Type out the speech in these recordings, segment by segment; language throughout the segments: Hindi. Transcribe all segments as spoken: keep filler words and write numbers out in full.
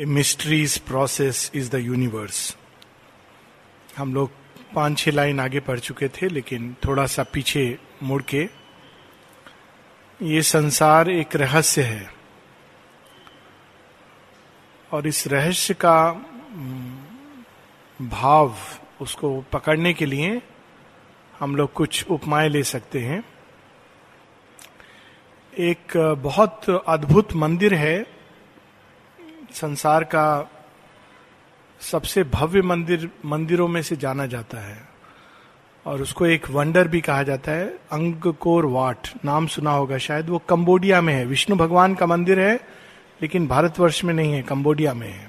A mysteries process is the universe. हम लोग पांच छह लाइन आगे पढ़ चुके थे, लेकिन थोड़ा सा पीछे मुड़ के, ये संसार एक रहस्य है और इस रहस्य का भाव, उसको पकड़ने के लिए हम लोग कुछ उपमाएं ले सकते हैं। एक बहुत अद्भुत मंदिर है, संसार का सबसे भव्य मंदिर मंदिरों में से जाना जाता है और उसको एक वंडर भी कहा जाता है, अंगकोर वाट। नाम सुना होगा शायद, वो कंबोडिया में है। विष्णु भगवान का मंदिर है लेकिन भारतवर्ष में नहीं है, कंबोडिया में है।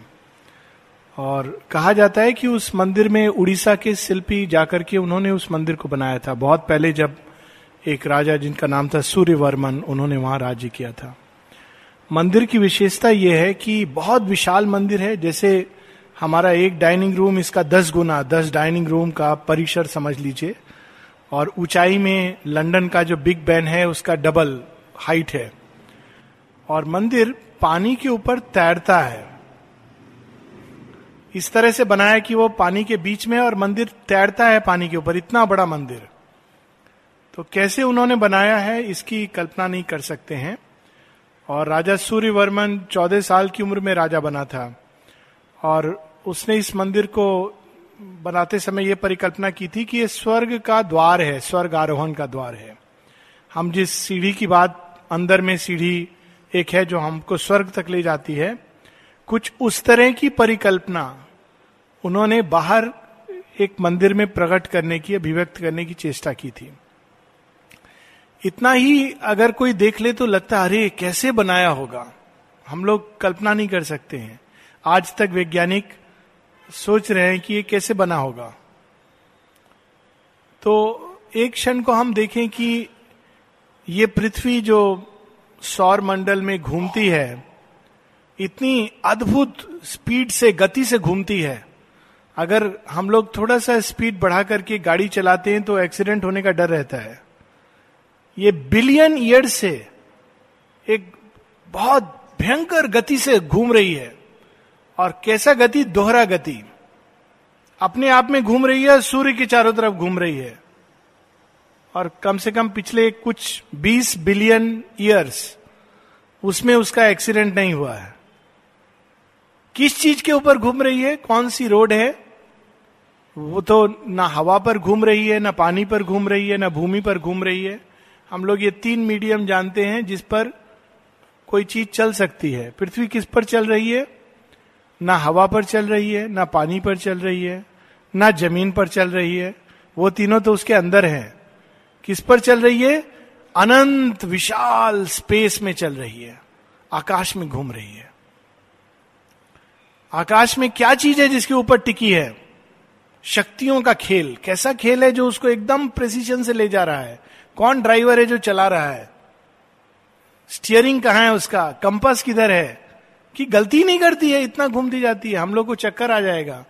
और कहा जाता है कि उस मंदिर में उड़ीसा के शिल्पी जाकर के उन्होंने उस मंदिर को बनाया था बहुत पहले, जब एक राजा जिनका नाम था सूर्यवर्मन, उन्होंने वहां राज्य किया था। मंदिर की विशेषता यह है कि बहुत विशाल मंदिर है, जैसे हमारा एक डाइनिंग रूम इसका दस गुना, दस डाइनिंग रूम का परिसर समझ लीजिए। और ऊंचाई में लंदन का जो बिग बैन है उसका डबल हाइट है। और मंदिर पानी के ऊपर तैरता है, इस तरह से बनाया कि वो पानी के बीच में और मंदिर तैरता है पानी के ऊपर। इतना बड़ा मंदिर तो कैसे उन्होंने बनाया है इसकी कल्पना नहीं कर सकते हैं। और राजा सूर्यवर्मन चौदह साल की उम्र में राजा बना था और उसने इस मंदिर को बनाते समय यह परिकल्पना की थी कि यह स्वर्ग का द्वार है, स्वर्ग आरोहण का द्वार है। हम जिस सीढ़ी की बात, अंदर में सीढ़ी एक है जो हमको स्वर्ग तक ले जाती है, कुछ उस तरह की परिकल्पना उन्होंने बाहर एक मंदिर में प्रकट करने की, अभिव्यक्त करने की चेष्टा की थी। इतना ही अगर कोई देख ले तो लगता है अरे कैसे बनाया होगा, हम लोग कल्पना नहीं कर सकते हैं। आज तक वैज्ञानिक सोच रहे हैं कि ये कैसे बना होगा। तो एक क्षण को हम देखें कि ये पृथ्वी जो सौर मंडल में घूमती है, इतनी अद्भुत स्पीड से, गति से घूमती है। अगर हम लोग थोड़ा सा स्पीड बढ़ा करके गाड़ी चलाते हैं तो एक्सीडेंट होने का डर रहता है। ये बिलियन ईयर से एक बहुत भयंकर गति से घूम रही है, और कैसा गति, दोहरा गति, अपने आप में घूम रही है, सूर्य के चारों तरफ घूम रही है। और कम से कम पिछले कुछ बीस बिलियन ईयर्स उसमें उसका एक्सीडेंट नहीं हुआ है। किस चीज के ऊपर घूम रही है, कौन सी रोड है, वो तो ना हवा पर घूम रही है, ना पानी पर घूम रही है, ना भूमि पर घूम रही है। हम लोग ये तीन मीडियम जानते हैं जिस पर कोई चीज चल सकती है। पृथ्वी किस पर चल रही है, ना हवा पर चल रही है, ना पानी पर चल रही है, ना जमीन पर चल रही है, वो तीनों तो उसके अंदर हैं। किस पर चल रही है, अनंत विशाल स्पेस में चल रही है, आकाश में घूम रही है। आकाश में क्या चीज है जिसके ऊपर टिकी है, शक्तियों का खेल। कैसा खेल है जो उसको एकदम प्रेसिशन से ले जा रहा है। कौन ड्राइवर है जो चला रहा है, स्टीयरिंग कहां है उसका, कंपास किधर है, कि गलती नहीं करती है, इतना घूमती जाती है। हम लोग को चक्कर आ जाएगा,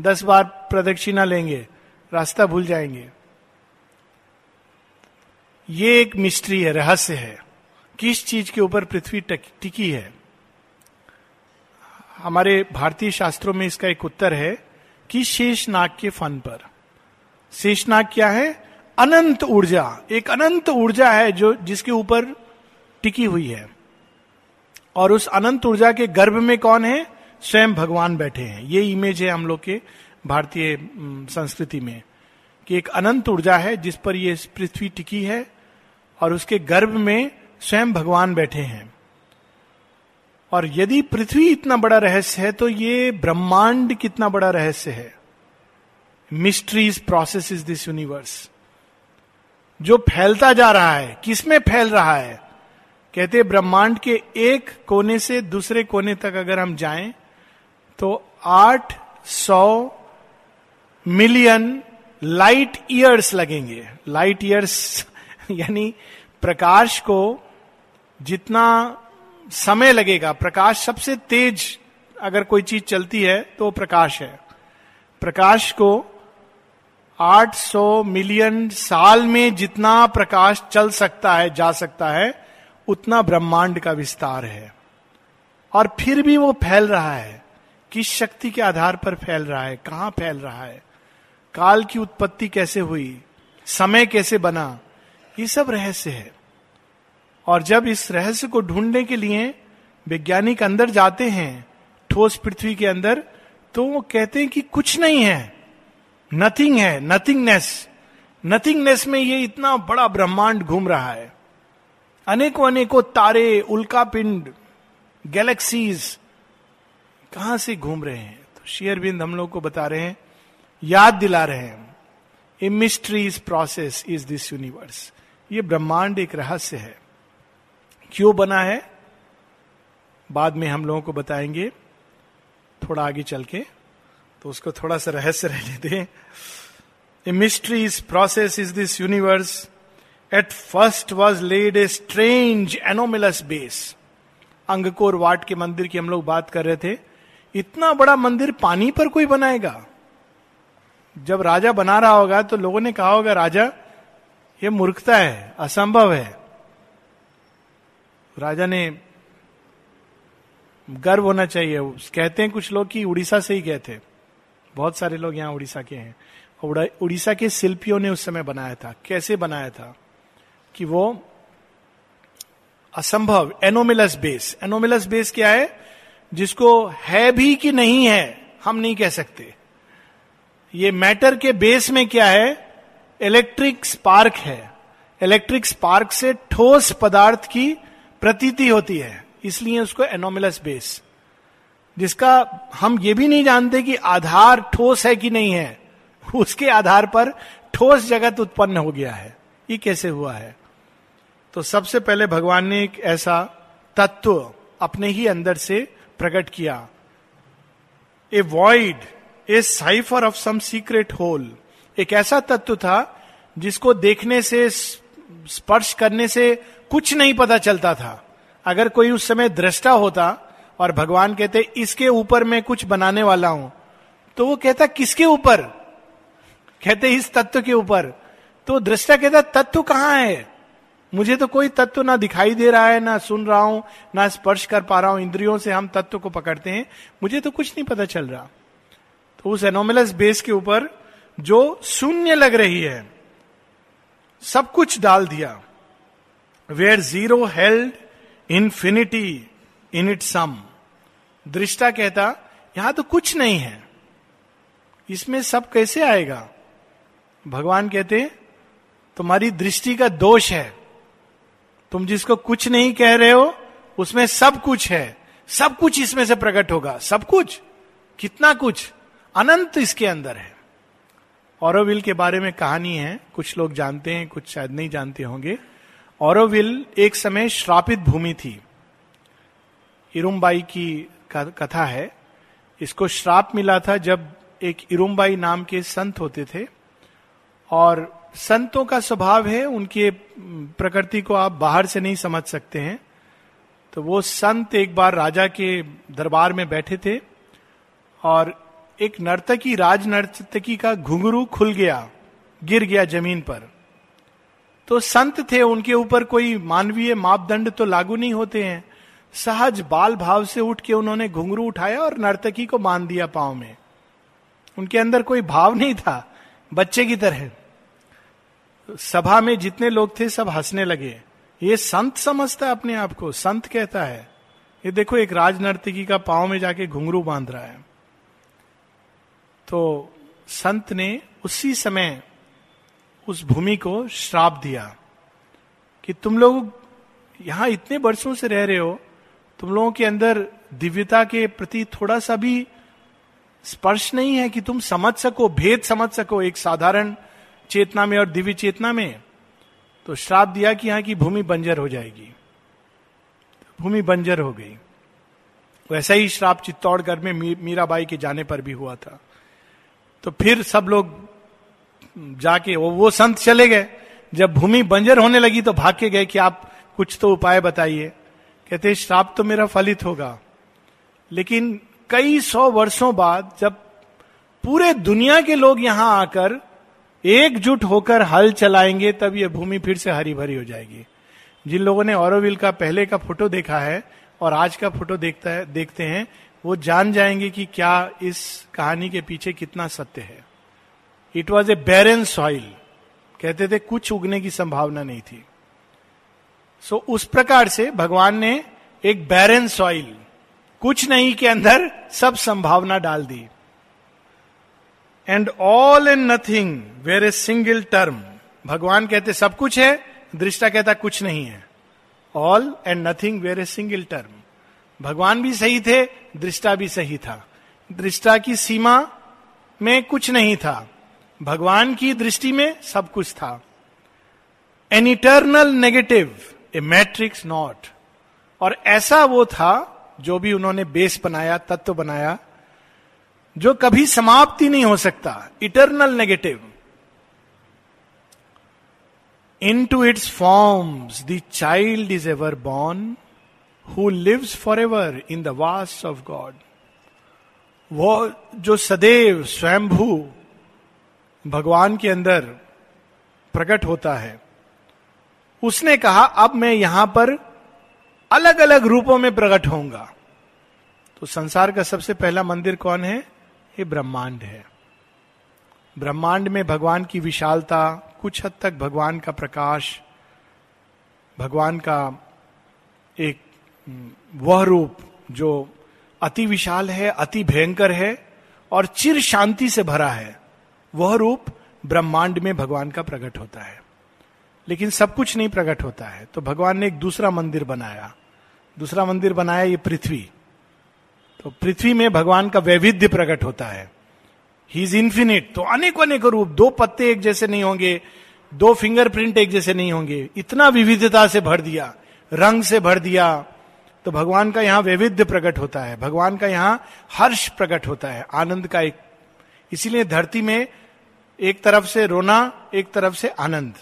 दस बार प्रदक्षिणा लेंगे, रास्ता भूल जाएंगे। ये एक मिस्ट्री है, रहस्य है, किस चीज के ऊपर पृथ्वी टिकी है। हमारे भारतीय शास्त्रों में इसका एक उत्तर है कि शेषनाग के फन पर। शेषनाग क्या है, अनंत ऊर्जा, एक अनंत ऊर्जा है जो जिसके ऊपर टिकी हुई है। और उस अनंत ऊर्जा के गर्भ में कौन है, स्वयं भगवान बैठे हैं। ये इमेज है हम लोग के भारतीय संस्कृति में कि एक अनंत ऊर्जा है जिस पर ये पृथ्वी टिकी है और उसके गर्भ में स्वयं भगवान बैठे हैं। और यदि पृथ्वी इतना बड़ा रहस्य है तो ये ब्रह्मांड कितना बड़ा रहस्य है। Mysteries process is this universe, जो फैलता जा रहा है। किसमें फैल रहा है, कहते ब्रह्मांड के एक कोने से दूसरे कोने तक अगर हम जाएं तो आठ सौ मिलियन लाइट ईयर्स लगेंगे। लाइट ईयर्स यानी प्रकाश को जितना समय लगेगा, प्रकाश सबसे तेज अगर कोई चीज चलती है तो प्रकाश है। प्रकाश को आठ सौ मिलियन साल में जितना प्रकाश चल सकता है, जा सकता है, उतना ब्रह्मांड का विस्तार है। और फिर भी वो फैल रहा है। किस शक्ति के आधार पर फैल रहा है, कहां फैल रहा है, काल की उत्पत्ति कैसे हुई, समय कैसे बना, ये सब रहस्य है। और जब इस रहस्य को ढूंढने के लिए वैज्ञानिक अंदर जाते हैं ठोस पृथ्वी के अंदर, तो वो कहते हैं कि कुछ नहीं है, नथिंग है, नथिंगनेस। नथिंगनेस में ये इतना बड़ा ब्रह्मांड घूम रहा है, अनेकों अनेकों तारे, उल्कापिंड, गैलेक्सीज कहां से घूम रहे हैं। तो श्री अरविंद हम लोग को बता रहे हैं, याद दिला रहे हैं, a mysteries process is this universe. ये ब्रह्मांड एक रहस्य है, क्यों बना है बाद में हम लोगों को बताएंगे थोड़ा आगे चल के, तो उसको थोड़ा सा रहस्य रहने दें। A mysteries process is this universe, at first was laid a strange anomalous base. Angkor Wat के मंदिर की हम लोग बात कर रहे थे, इतना बड़ा मंदिर पानी पर कोई बनाएगा? जब राजा बना रहा होगा तो लोगों ने कहा होगा राजा ये मूर्खता है, असंभव है। राजा ने, गर्व होना चाहिए, कहते हैं कुछ लोग कि उड़ीसा से ही गए थे, बहुत सारे लोग यहाँ उड़ीसा के हैं, और उड़ीसा के शिल्पियों ने उस समय बनाया था। कैसे बनाया था कि वो असंभव एनोमिलस बेस। एनोमिलस बेस क्या है? जिसको है भी कि नहीं है हम नहीं कह सकते। ये मैटर के बेस में क्या है? इलेक्ट्रिक स्पार्क है। इलेक्ट्रिक स्पार्क से ठोस पदार्थ की प्रतीति होती है, इसलिए उसको एनोमिलस बेस, जिसका हम ये भी नहीं जानते कि आधार ठोस है कि नहीं है, उसके आधार पर ठोस जगत उत्पन्न हो गया है। ये कैसे हुआ है? तो सबसे पहले भगवान ने एक ऐसा तत्व अपने ही अंदर से प्रकट किया, a void, a cipher of some secret whole. एक ऐसा तत्व था जिसको देखने से, स्पर्श करने से कुछ नहीं पता चलता था। अगर कोई उस समय दृष्टा होता और भगवान कहते इसके ऊपर मैं कुछ बनाने वाला हूं, तो वो कहता किसके ऊपर? कहते इस तत्व के ऊपर। तो दृष्टा कहता तत्व कहां है, मुझे तो कोई तत्व ना दिखाई दे रहा है, ना सुन रहा हूं, ना स्पर्श कर पा रहा हूं। इंद्रियों से हम तत्व को पकड़ते हैं, मुझे तो कुछ नहीं पता चल रहा। तो उस एनोमिलस बेस के ऊपर जो शून्य लग रही है सब कुछ डाल दिया। Where zero held infinity in its sum. दृष्टा कहता यहां तो कुछ नहीं है, इसमें सब कैसे आएगा? भगवान कहते तुम्हारी दृष्टि का दोष है, तुम जिसको कुछ नहीं कह रहे हो उसमें सब कुछ है, सब कुछ इसमें से प्रकट होगा। सब कुछ कितना? कुछ अनंत इसके अंदर है। ऑरोविल के बारे में कहानी है, कुछ लोग जानते हैं, कुछ शायद नहीं जानते होंगे। ऑरोविल एक समय श्रापित भूमि थी। इरुम बाई की कथा है। इसको श्राप मिला था जब एक इरुम बाई नाम के संत होते थे, और संतों का स्वभाव है, उनके प्रकृति को आप बाहर से नहीं समझ सकते हैं। तो वो संत एक बार राजा के दरबार में बैठे थे और एक नर्तकी, राज नर्तकी का घुंघरू खुल गया, गिर गया जमीन पर। तो संत थे, उनके ऊपर कोई मानवीय मापदंड तो लागू नहीं होते हैं। सहज बाल भाव से उठ के उन्होंने घुंघरू उठाया और नर्तकी को बांध दिया पांव में। उनके अंदर कोई भाव नहीं था, बच्चे की तरह। सभा में जितने लोग थे सब हंसने लगे। ये संत समझता है अपने आप को, संत कहता है ये देखो एक राज नर्तकी का पांव में जाके घुंघरू बांध रहा है। तो संत ने उसी समय उस भूमि को श्राप दिया कि तुम लोग यहां इतने वर्षों से रह रहे हो, तुम लोगों के अंदर दिव्यता के प्रति थोड़ा सा भी स्पर्श नहीं है कि तुम समझ सको, भेद समझ सको एक साधारण चेतना में और दिव्य चेतना में। तो श्राप दिया कि यहां की भूमि बंजर हो जाएगी। भूमि बंजर हो गई। वैसा ही श्राप चित्तौड़गढ़ में मी, मीरा बाई के जाने पर भी हुआ था। तो फिर सब लोग जाके वो वो संत चले गए। जब भूमि बंजर होने लगी तो भाग के गए कि आप कुछ तो उपाय बताइए। कहते श्राप तो मेरा फलित होगा, लेकिन कई सौ वर्षों बाद जब पूरे दुनिया के लोग यहां आकर एकजुट होकर हल चलाएंगे तब ये भूमि फिर से हरी भरी हो जाएगी। जिन लोगों ने ऑरोविल का पहले का फोटो देखा है और आज का फोटो देखता है देखते हैं, वो जान जाएंगे कि क्या इस कहानी के पीछे कितना सत्य है. It was a barren soil, कहते थे कुछ उगने की संभावना नहीं थी. सो so, उस प्रकार से भगवान ने एक बैरन सॉइल, कुछ नहीं के अंदर सब संभावना डाल दी. And all and nothing were a single term. भगवान कहते सब कुछ है, दृष्टा कहता कुछ नहीं है. All and nothing were a single term. भगवान भी सही थे, दृष्टा भी सही था. दृष्टा की सीमा में कुछ नहीं था, भगवान की दृष्टि में सब कुछ था. An eternal negative a matrix not. और ऐसा वो था जो भी उन्होंने बेस बनाया, तत्व बनाया, जो कभी समाप्ति नहीं हो सकता. Eternal negative. Into its forms the child is ever born who lives for ever in the vast of God. वो जो सदैव स्वयंभू भगवान के अंदर प्रकट होता है, उसने कहा अब मैं यहां पर अलग अलग रूपों में प्रकट होऊंगा. तो संसार का सबसे पहला मंदिर कौन है? ये ब्रह्मांड है. ब्रह्मांड में भगवान की विशालता, कुछ हद तक भगवान का प्रकाश, भगवान का एक वह रूप जो अति विशाल है, अति भयंकर है और चिर शांति से भरा है, वह रूप ब्रह्मांड में भगवान का प्रकट होता है. लेकिन सब कुछ नहीं प्रकट होता है, तो भगवान ने एक दूसरा मंदिर बनाया. दूसरा मंदिर बनाया ये पृथ्वी. तो पृथ्वी में भगवान का वैविध्य प्रकट होता है. He is infinite. तो अनेकों अनेकों रूप, दो पत्ते एक जैसे नहीं होंगे, दो फिंगरप्रिंट एक जैसे नहीं होंगे. इतना विविधता से भर दिया, रंग से भर दिया. तो भगवान का यहाँ वैविध्य प्रकट होता है, भगवान का यहाँ हर्ष प्रकट होता है, आनंद का एक. इसीलिए धरती में एक तरफ से रोना, एक तरफ से आनंद.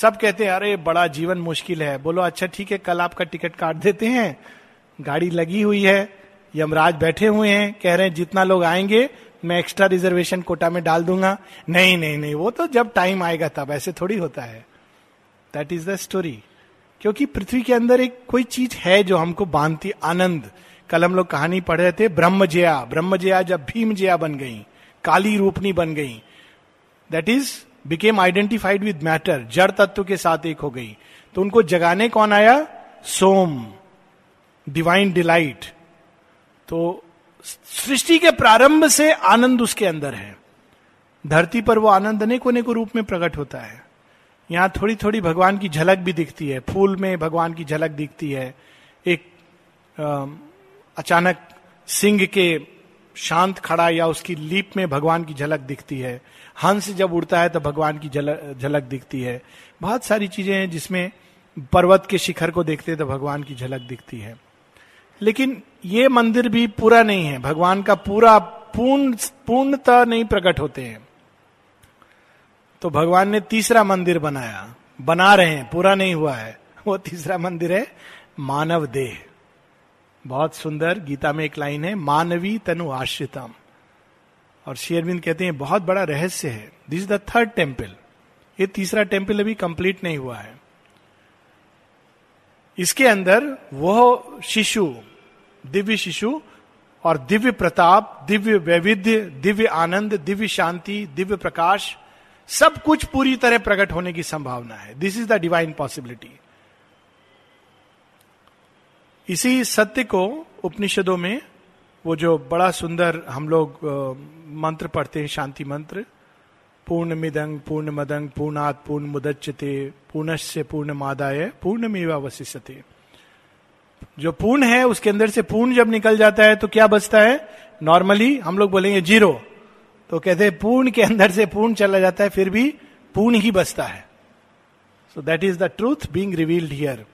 सब कहते हैं अरे बड़ा जीवन मुश्किल है. बोलो अच्छा ठीक है, कल आपका टिकट काट देते हैं, गाड़ी लगी हुई है, यमराज बैठे हुए हैं, कह रहे हैं जितना लोग आएंगे मैं एक्स्ट्रा रिजर्वेशन कोटा में डाल दूंगा. नहीं नहीं नहीं, वो तो जब टाइम आएगा तब. ऐसे थोड़ी होता है. That is the story. क्योंकि पृथ्वी के अंदर एक कोई चीज है जो हमको बांधती. आनंद. कल हम लोग कहानी पढ़ रहे थे ब्रह्मजया. ब्रह्मजया जब भीमजया बन गई, काली रूपनी बन गई, that is became identified with matter, जड़ तत्व के साथ एक हो गई. तो उनको जगाने कौन आया? Soma, divine delight. तो सृष्टि के प्रारंभ से आनंद उसके अंदर है. धरती पर वो आनंद अनेकों अनेकों रूप में प्रकट होता है. यहाँ थोड़ी थोड़ी भगवान की झलक भी दिखती है. फूल में भगवान की झलक दिखती है. एक आ, अचानक सिंह के शांत खड़ा या उसकी लीप में भगवान की झलक दिखती है. हंस जब उड़ता है तो भगवान की झलक झलक दिखती है. बहुत सारी चीजें हैं जिसमें पर्वत के शिखर को देखते हैं तो भगवान की झलक दिखती है. लेकिन ये मंदिर भी पूरा नहीं है, भगवान का पूरा पूर्ण पूर्णता नहीं प्रकट होते हैं. तो भगवान ने तीसरा मंदिर बनाया. बना रहे हैं, पूरा नहीं हुआ है. वो तीसरा मंदिर है मानव देह. बहुत सुंदर गीता में एक लाइन है, मानवी तनु आश्रितम. और श्री अरविंद कहते हैं बहुत बड़ा रहस्य है. This is the third temple. ये तीसरा टेम्पल अभी कंप्लीट नहीं हुआ है. इसके अंदर वह शिशु, दिव्य शिशु और दिव्य प्रताप, दिव्य वैविध्य, दिव्य आनंद, दिव्य शांति, दिव्य प्रकाश, सब कुछ पूरी तरह प्रकट होने की संभावना है. This is the divine possibility. इसी सत्य को उपनिषदों में वो जो बड़ा सुंदर हम लोग मंत्र पढ़ते हैं, शांति मंत्र, पूर्णमिदं पूर्णमदं पूर्णात् पूर्णमुदच्यते पूर्णस्य पूर्णमादाय पूर्णमेवावशिष्यते. जो पूर्ण है उसके अंदर से पूर्ण जब निकल जाता है तो क्या बचता है? नॉर्मली हम लोग बोलेंगे जीरो. तो कहते हैं पूर्ण के अंदर से पूर्ण चला जाता है, फिर भी पूर्ण ही बचता है. So that is the truth being revealed here.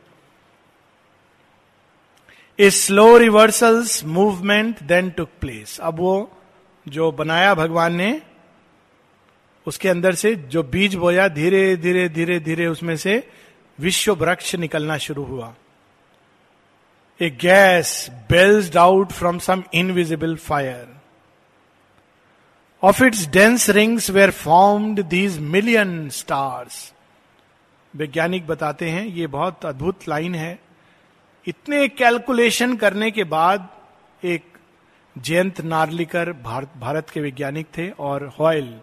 A slow reversals movement then took place. अब वो जो बनाया भगवान ने, उसके अंदर से जो बीज बोया, धीरे धीरे धीरे धीरे उसमें से विश्व वृक्ष निकलना शुरू हुआ. A gas belched out from some invisible fire. Of its dense rings were formed these million stars. वैज्ञानिक बताते हैं, ये बहुत अद्भुत लाइन है. इतने कैलकुलेशन करने के बाद एक जयंत नार्लिकर भारत भारत के वैज्ञानिक थे और हॉयल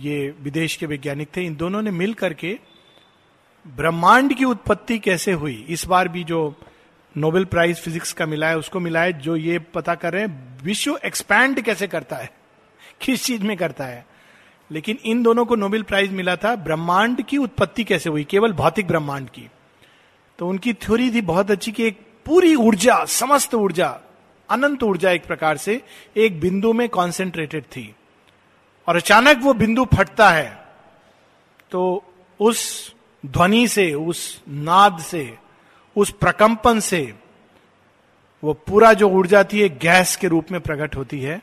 ये विदेश के वैज्ञानिक थे। इन दोनों ने मिल करके ब्रह्मांड की उत्पत्ति कैसे हुई, इस बार भी जो नोबेल प्राइज फिजिक्स का मिला है उसको मिला है, जो ये पता कर रहे हैं विश्व एक्सपैंड कैसे करता है, किस चीज में करता है। लेकिन इन दोनों को नोबेल प्राइज मिला था ब्रह्मांड की उत्पत्ति कैसे हुई, केवल भौतिक ब्रह्मांड की। तो उनकी थ्योरी थी बहुत अच्छी कि एक पूरी ऊर्जा, समस्त ऊर्जा, अनंत ऊर्जा एक प्रकार से एक बिंदु में कॉन्सेंट्रेटेड थी और अचानक वो बिंदु फटता है तो उस ध्वनि से, उस नाद से, उस प्रकंपन से वो पूरा जो ऊर्जा थी एक गैस के रूप में प्रकट होती है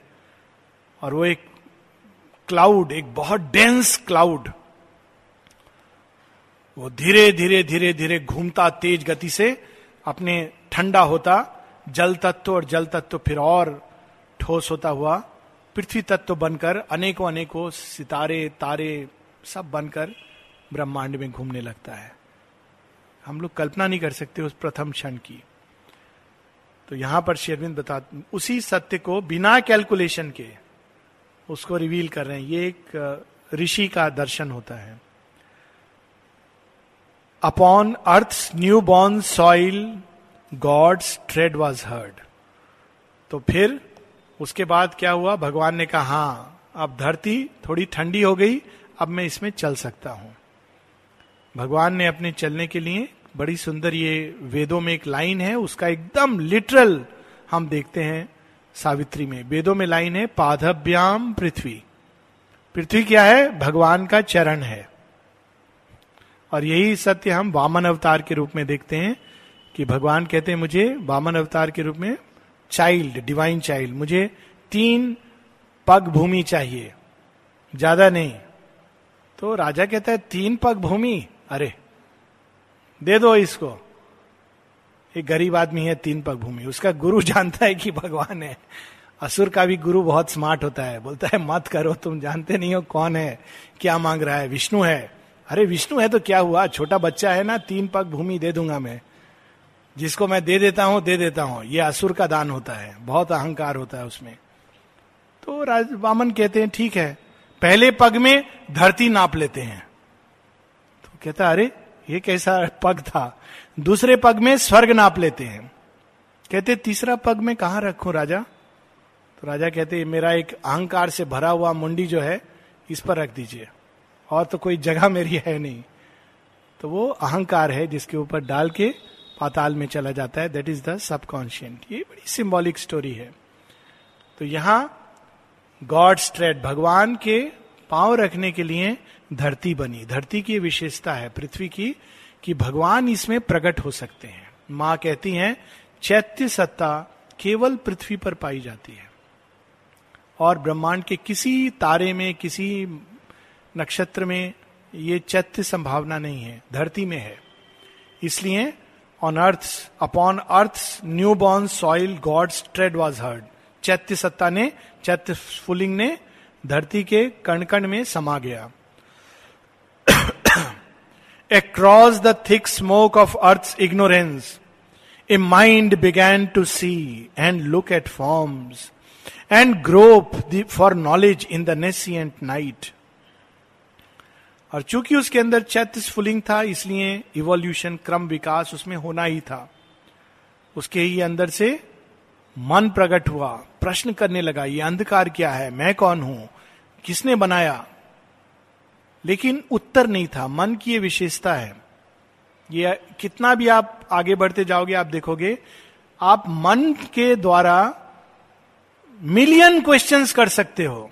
और वो एक क्लाउड, एक बहुत डेंस क्लाउड, वो धीरे धीरे धीरे धीरे घूमता तेज गति से अपने ठंडा होता जल तत्व और जल तत्व फिर और ठोस होता हुआ पृथ्वी तत्व बनकर अनेकों अनेकों सितारे तारे सब बनकर ब्रह्मांड में घूमने लगता है। हम लोग कल्पना नहीं कर सकते उस प्रथम क्षण की। तो यहां पर शेरविंद बता उसी सत्य को बिना कैलकुलेशन के उसको रिवील कर रहे हैं। ये एक ऋषि का दर्शन होता है। Upon earth's new born soil God's tread was heard. तो फिर उसके बाद क्या हुआ, भगवान ने कहा हाँ अब धरती थोड़ी ठंडी हो गई, अब मैं इसमें चल सकता हूं। भगवान ने अपने चलने के लिए बड़ी सुंदर, ये वेदों में एक लाइन है उसका एकदम लिटरल हम देखते हैं सावित्री में। वेदों में लाइन है पादभ्याम पृथ्वी। पृथ्वी क्या है, भगवान का चरण है। और यही सत्य हम वामन अवतार के रूप में देखते हैं कि भगवान कहते हैं मुझे वामन अवतार के रूप में, चाइल्ड, डिवाइन चाइल्ड, मुझे तीन पग भूमि चाहिए, ज्यादा नहीं। तो राजा कहता है तीन पग भूमि, अरे दे दो इसको, एक गरीब आदमी है तीन पग भूमि। उसका गुरु जानता है कि भगवान है। असुर का भी गुरु बहुत स्मार्ट होता है, बोलता है मत करो, तुम जानते नहीं हो कौन है, क्या मांग रहा है, विष्णु है, अरे विष्णु है तो क्या हुआ, छोटा बच्चा है ना, तीन पग भूमि दे दूंगा मैं, जिसको मैं दे देता हूं दे देता हूं। यह असुर का दान होता है, बहुत अहंकार होता है उसमें। तो राज वामन कहते हैं ठीक है, पहले पग में धरती नाप लेते हैं। तो कहता अरे ये कैसा पग था। दूसरे पग में स्वर्ग नाप लेते हैं। कहते तीसरा पग में कहां रखूं राजा। तो राजा कहते मेरा एक अहंकार से भरा हुआ मुंडी जो है इस पर रख दीजिए, और तो कोई जगह मेरी है नहीं। तो वो अहंकार है जिसके ऊपर डाल के पाताल में चला जाता है, दैट इज द सबकॉन्शियंट। ये बड़ी सिंबॉलिक स्टोरी है। तो यहां गॉड्स ट्रेड, भगवान के पांव रखने के लिए धरती बनी। धरती की विशेषता है पृथ्वी की कि भगवान इसमें प्रकट हो सकते हैं। मां कहती हैं चैत्य सत्ता केवल पृथ्वी पर पाई जाती है और ब्रह्मांड के किसी तारे में, किसी नक्षत्र में ये चैत्य संभावना नहीं है, धरती में है। इसलिए on earth upon earth new born soil God's tread was heard. चैत्य सत्ता ने, चैत्य स्फुलिंग ने धरती के कण कण में समा गया। Across the thick smoke of earth's ignorance, a mind began to see and look at forms and grope for knowledge in the nascent night. और चूंकि उसके अंदर चैत्य स्फुलिंग था इसलिए इवोल्यूशन, क्रम विकास उसमें होना ही था। उसके ही अंदर से मन प्रकट हुआ, प्रश्न करने लगा ये अंधकार क्या है, मैं कौन हूं, किसने बनाया। लेकिन उत्तर नहीं था। मन की ये विशेषता है, ये कितना भी आप आगे बढ़ते जाओगे आप देखोगे आप मन के द्वारा मिलियन क्वेश्चंस कर सकते हो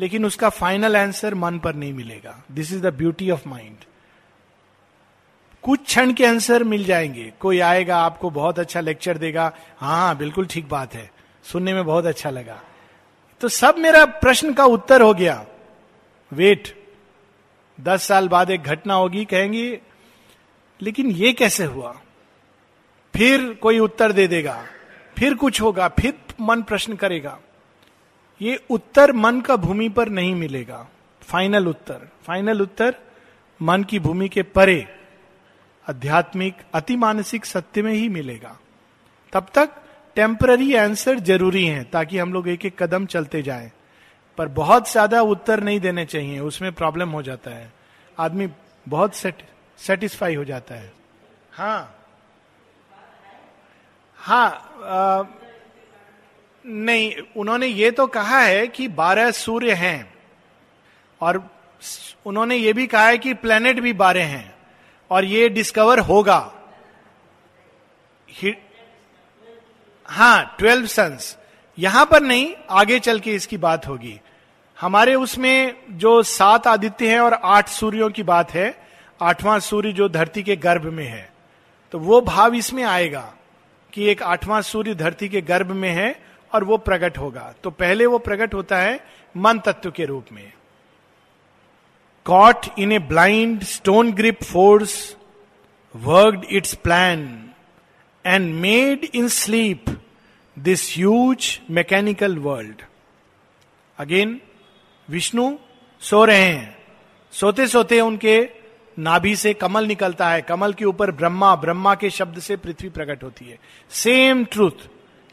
लेकिन उसका फाइनल आंसर मन पर नहीं मिलेगा। This is the beauty of mind. कुछ क्षण के आंसर मिल जाएंगे। कोई आएगा आपको बहुत अच्छा लेक्चर देगा, हाँ बिल्कुल ठीक बात है, सुनने में बहुत अच्छा लगा, तो सब मेरा प्रश्न का उत्तर हो गया। वेट, दस साल बाद एक घटना होगी, कहेंगे लेकिन ये कैसे हुआ, फिर कोई उत्तर दे देगा, फिर कुछ होगा, फिर मन प्रश्न करेगा। ये उत्तर मन का भूमि पर नहीं मिलेगा, फाइनल उत्तर। फाइनल उत्तर मन की भूमि के परे आध्यात्मिक अतिमानसिक सत्य में ही मिलेगा। तब तक टेम्पररी आंसर जरूरी हैं ताकि हम लोग एक एक कदम चलते जाएं, पर बहुत ज्यादा उत्तर नहीं देने चाहिए, उसमें प्रॉब्लम हो जाता है, आदमी बहुत सेटिस्फाई हो जाता है. हाँ हाँ आ, नहीं, उन्होंने ये तो कहा है कि बारह सूर्य हैं और उन्होंने ये भी कहा है कि प्लेनेट भी बारह हैं और ये डिस्कवर होगा. हाँ, ट्वेल्व सन्स. यहां पर नहीं, आगे चल के इसकी बात होगी. हमारे उसमें जो सात आदित्य हैं और आठ सूर्यों की बात है, आठवां सूर्य जो धरती के गर्भ में है, तो वो भाव इसमें आएगा कि एक आठवां सूर्य धरती के गर्भ में है और वो प्रकट होगा. तो पहले वो प्रकट होता है मन तत्व के रूप में. Caught in a blind stone grip force, worked its plan, and made in sleep this huge mechanical world. Again, Vishnu सो रहे हैं. सोते सोते उनके नाभि से कमल निकलता है, कमल के ऊपर ब्रह्मा, ब्रह्मा के शब्द से पृथ्वी प्रकट होती है. Same truth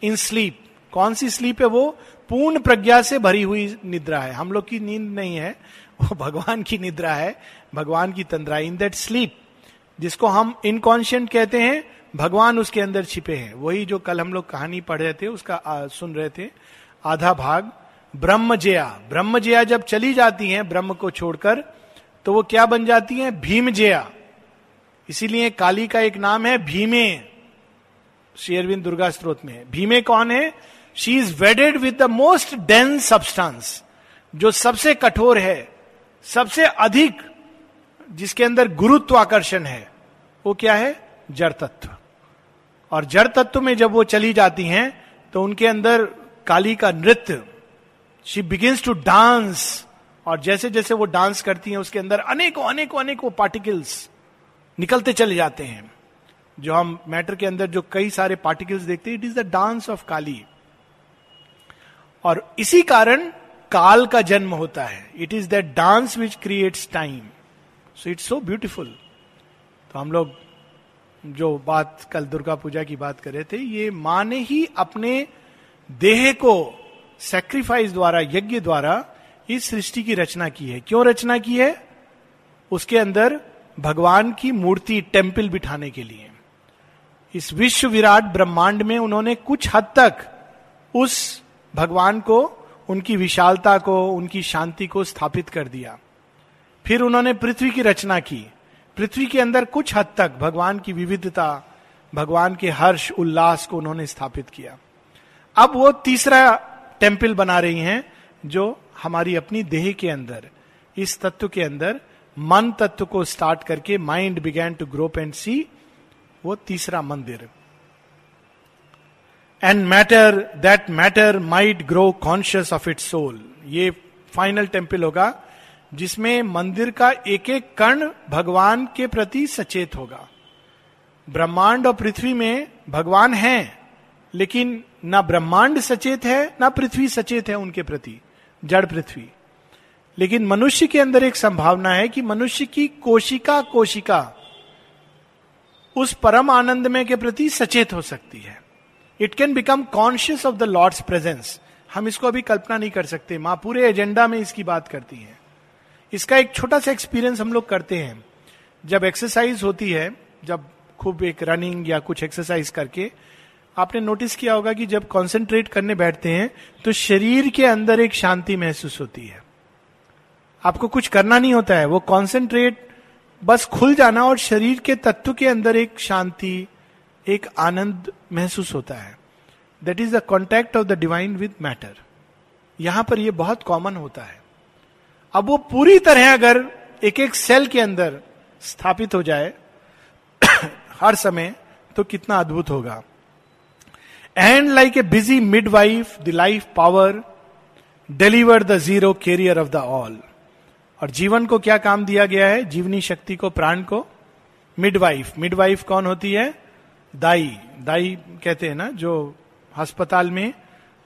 in sleep. कौन सी स्लीप है? वो पूर्ण प्रज्ञा से भरी हुई निद्रा है. हम लोग की नींद नहीं है, वो भगवान की निद्रा है, भगवान की तंद्रा. इन दैट स्लीप, जिसको हम इनकॉन्शियंट कहते हैं, भगवान उसके अंदर छिपे हैं. वही जो कल हम लोग कहानी पढ़ रहे थे, उसका आ, सुन रहे थे आधा भाग. ब्रह्मजया, ब्रह्मजया जब चली जाती हैं ब्रह्म को छोड़कर, तो वो क्या बन जाती हैं? भीमजया. इसीलिए काली का एक नाम है भीमे. श्री अरविंद दुर्गा स्त्रोत में है. भीमे कौन है? She is wedded with the most dense substance, जो सबसे कठोर है, सबसे अधिक, जिसके अंदर गुरुत्वाकर्षण है. वो क्या है? जड़ तत्व. और जड़ तत्व में जब वो चली जाती हैं, तो उनके अंदर काली का नृत्य, शी बिगिंस टू डांस. और जैसे जैसे वो डांस करती हैं, उसके अंदर अनेकों अनेकों अनेकों पार्टिकल्स निकलते चले जाते हैं. जो हम मैटर के अंदर जो कई सारे पार्टिकल्स देखते हैं, it is the dance of Kali. और इसी कारण काल का जन्म होता है. It is that dance which creates time. So it's so beautiful. तो हम लोग जो बात कल दुर्गा पूजा की बात कर रहे थे, ये माँ ने ही अपने देह को सैक्रिफाइस द्वारा, यज्ञ द्वारा इस सृष्टि की रचना की है. क्यों रचना की है? उसके अंदर भगवान की मूर्ति, टेम्पल बिठाने के लिए. इस विश्व विराट ब्रह्मांड में उन्होंने कुछ हद तक उस भगवान को, उनकी विशालता को, उनकी शांति को स्थापित कर दिया. फिर उन्होंने पृथ्वी की रचना की. पृथ्वी के अंदर कुछ हद तक भगवान की विविधता, भगवान के हर्ष उल्लास को उन्होंने स्थापित किया. अब वो तीसरा टेम्पल बना रही हैं, जो हमारी अपनी देह के अंदर, इस तत्व के अंदर, मन तत्व को स्टार्ट करके mind began to grope and see, वो तीसरा मंदिर. And matter, that matter might grow conscious of its soul. ये फाइनल टेम्पल होगा, जिसमें मंदिर का एक एक कण भगवान के प्रति सचेत होगा. ब्रह्मांड और पृथ्वी में भगवान हैं, लेकिन ना ब्रह्मांड सचेत है, ना पृथ्वी सचेत है उनके प्रति, जड़ पृथ्वी. लेकिन मनुष्य के अंदर एक संभावना है कि मनुष्य की कोशिका कोशिका उस परम आनंदमय के प्रति सचेत हो सकती है. It can become conscious of the Lord's presence. हम इसको अभी कल्पना नहीं कर सकते. माँ पूरे एजेंडा में इसकी बात करती हैं. इसका एक छोटा सा एक्सपीरियंस हम लोग करते हैं. जब एक्सरसाइज होती है, जब खूब एक रनिंग या कुछ एक्सरसाइज करके, आपने नोटिस किया होगा कि जब कॉन्सेंट्रेट करने बैठते हैं, तो शरीर के अंदर एक शांति महसूस होती है. आपको कुछ करना नहीं होता है, वो कॉन्सेंट्रेट, बस खुल जाना, और शरीर के तत्व के अंदर एक शांति, एक आनंद महसूस होता है. That is the contact of the divine with matter. यहां पर यह बहुत कॉमन होता है. अब वो पूरी तरह अगर एक एक सेल के अंदर स्थापित हो जाए हर समय, तो कितना अद्भुत होगा. And like a busy midwife the life power deliver the zero carrier of the all. और जीवन को क्या काम दिया गया है? जीवनी शक्ति को, प्राण को. मिडवाइफ, मिडवाइफ कौन होती है? दाई, दाई कहते हैं ना, जो अस्पताल में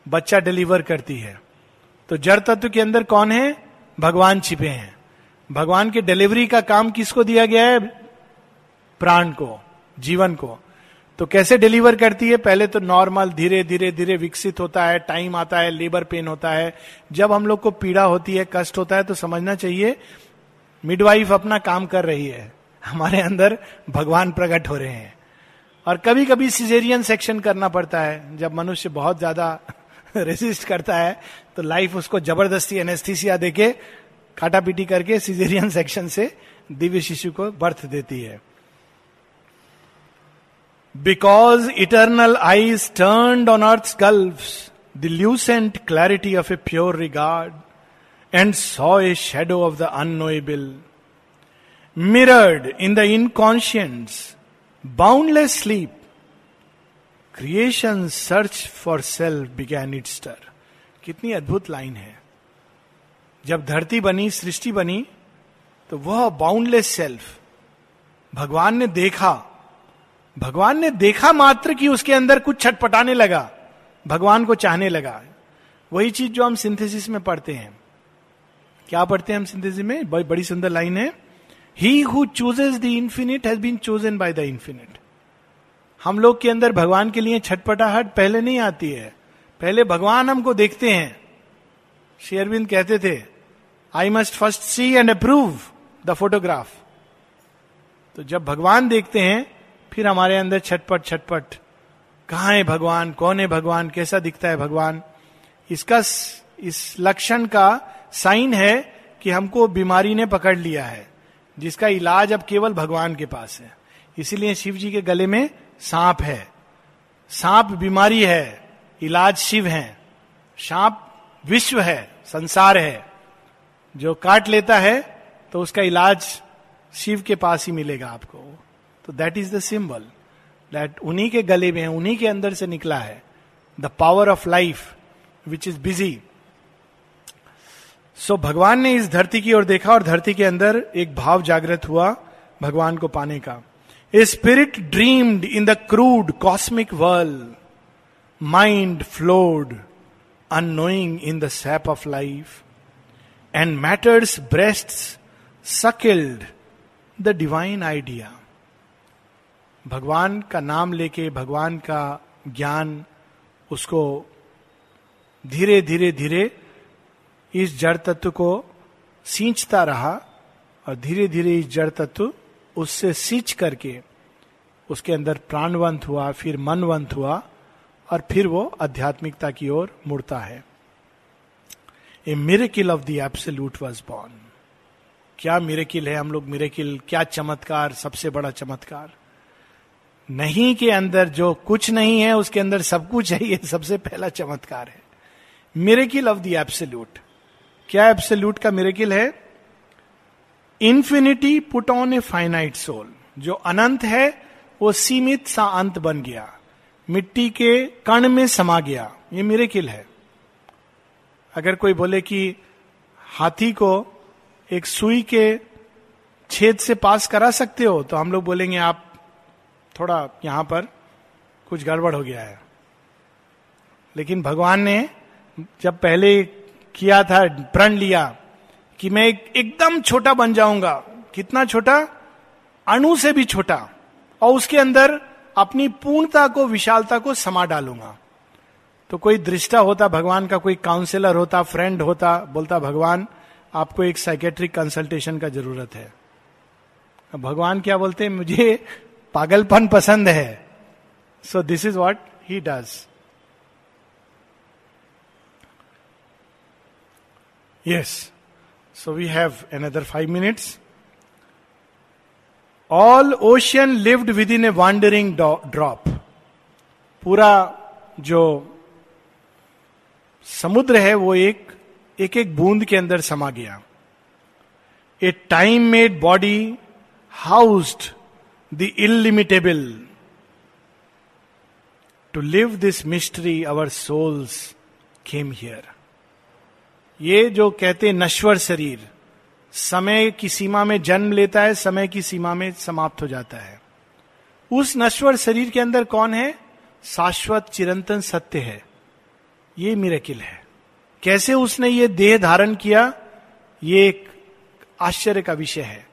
बच्चा डिलीवर करती है. तो जड़ तत्व के अंदर कौन है? भगवान छिपे हैं. भगवान के डिलीवरी का काम किसको दिया गया है? प्राण को, जीवन को. तो कैसे डिलीवर करती है? पहले तो नॉर्मल धीरे धीरे धीरे विकसित होता है, टाइम आता है, लेबर पेन होता है, जब हम लोग को पीड़ा होती है, कष्ट होता है, तो समझना चाहिए मिडवाइफ अपना काम कर रही है, हमारे अंदर भगवान प्रकट हो रहे हैं। और कभी कभी सिजेरियन सेक्शन करना पड़ता है, जब मनुष्य बहुत ज्यादा रेसिस्ट करता है तो लाइफ उसको जबरदस्ती एनेस्थीसिया देके काटापीटी करके सिजेरियन सेक्शन से दिव्य शिशु को बर्थ देती है। Because eternal eyes turned on earth's gulfs the lucent clarity of a pure regard and saw a shadow of the unknowable mirrored in the inconscient's boundless sleep creation search for self began its stir. कितनी अद्भुत लाइन है। जब धरती बनी, सृष्टि बनी, तो वह बाउंडलेस सेल्फ भगवान ने देखा, भगवान ने देखा मात्र कि उसके अंदर कुछ छटपटाने लगा, भगवान को चाहने लगा। वही चीज जो हम सिंथेसिस में पढ़ते हैं। क्या पढ़ते हैं हम सिंथेसिस में? बड़ी सुंदर लाइन है, he who chooses the infinite has been chosen by the infinite. हम लोग के अंदर भगवान के लिए छटपटाहट पहले नहीं आती है, पहले भगवान हमको देखते हैं। श्री अरविंद कहते थे, I must first see and approve the photograph. तो जब भगवान देखते हैं फिर हमारे अंदर छटपट छटपट, कहाँ है भगवान, कौन है भगवान, कैसा दिखता है भगवान। इसका, इस लक्षण का साइन है कि हमको बीमारी ने पकड़ लिया है, जिसका इलाज अब केवल भगवान के पास है। इसीलिए शिव जी के गले में सांप है। सांप बीमारी है, इलाज शिव है। सांप विश्व है, संसार है, जो काट लेता है तो उसका इलाज शिव के पास ही मिलेगा आपको। तो that is the symbol, that उन्हीं के गले में है, उन्हीं के अंदर से निकला है the power of life which is busy. So भगवान ने इस धरती की ओर देखा और धरती के अंदर एक भाव जागृत हुआ भगवान को पाने का। A spirit dreamed in the crude cosmic world, mind flowed unknowing in the sap of life, and matter's breasts suckled the divine idea. भगवान का नाम लेके, भगवान का ज्ञान, उसको धीरे धीरे धीरे इस जड़ तत्व को सींचता रहा और धीरे धीरे इस जड़ तत्व उससे सींच करके उसके अंदर प्राणवंत हुआ, फिर मनवंत हुआ और फिर वो आध्यात्मिकता की ओर मुड़ता है। A miracle of the absolute was born. क्या मिरेकिल है, हम लोग मिरेकिल, क्या चमत्कार, सबसे बड़ा चमत्कार। नहीं के अंदर जो कुछ नहीं है उसके अंदर सब कुछ है, ये सबसे पहला चमत्कार है। Miracle of the absolute. क्या एब्सोल्यूट का मिरेकिल है? Infinity put on a finite soul. जो अनंत है वो सीमित सा अंत बन गया, मिट्टी के कण में समा गया, ये मिरेकिल है। अगर कोई बोले कि हाथी को एक सुई के छेद से पास करा सकते हो, तो हम लोग बोलेंगे आप थोड़ा यहां पर कुछ गड़बड़ हो गया है। लेकिन भगवान ने जब पहले किया था, प्रण लिया कि मैं एकदम छोटा बन जाऊंगा, कितना छोटा, अणु से भी छोटा, और उसके अंदर अपनी पूर्णता को, विशालता को समा डालूंगा। तो कोई दृष्टा होता भगवान का, कोई काउंसलर होता, फ्रेंड होता, बोलता भगवान आपको एक साइकेट्रिक कंसल्टेशन का जरूरत है। भगवान क्या बोलते हैं? मुझे पागलपन पसंद है। So this is what he does. Yes, so we have another five minutes. All ocean lived within a wandering drop. पूरा जो समुद्र है वो एक एक, एक बूंद के अंदर समा गया। A time made body housed the illimitable. To live this mystery our souls came here. ये जो कहते नश्वर शरीर, समय की सीमा में जन्म लेता है, समय की सीमा में समाप्त हो जाता है। उस नश्वर शरीर के अंदर कौन है? शाश्वत चिरंतन सत्य है। ये मिरेकिल है। कैसे उसने ये देह धारण किया, ये एक आश्चर्य का विषय है।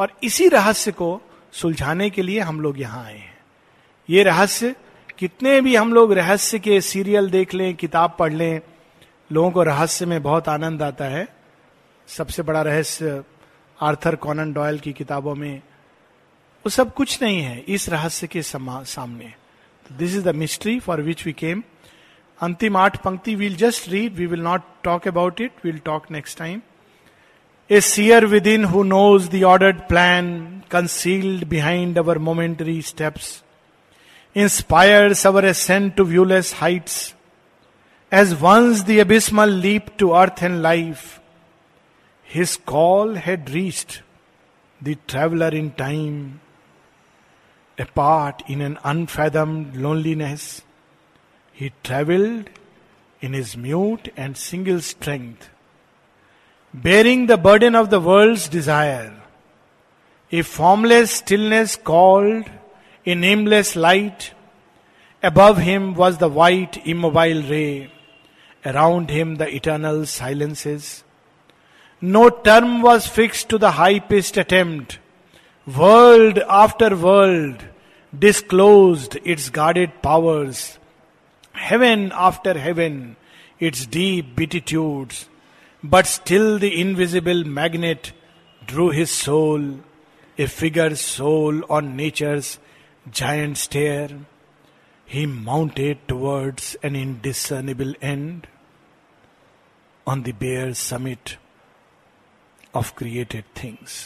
और इसी रहस्य को सुलझाने के लिए हम लोग यहां आए हैं। ये रहस्य कितने भी हम लोग रहस्य के सीरियल देख लें, किताब पढ़ लें, लोगों को रहस्य में बहुत आनंद आता है। सबसे बड़ा रहस्य आर्थर कॉनन डॉयल की किताबों में, वो सब कुछ नहीं है इस रहस्य के सामने। This is the mystery for which we came. अंतिम आठ पंक्ति we'll just read, we will not talk about it, we'll talk next time. A seer within who knows the ordered plan concealed behind our momentary steps, inspires our ascent to viewless heights, as once the abysmal leap to earth and life. His call had reached the traveler in time. Apart in an unfathomed loneliness, he traveled in his mute and single strength, bearing the burden of the world's desire. A formless stillness called in nameless light. Above him was the white immobile ray, around him the eternal silences. No term was fixed to the high-pitched attempt. World after world disclosed its guarded powers. Heaven after heaven, its deep beatitudes. But still the invisible magnet drew his soul, a figure soul on nature's giant stair. He mounted towards an indiscernible end. On the bare summit of created things.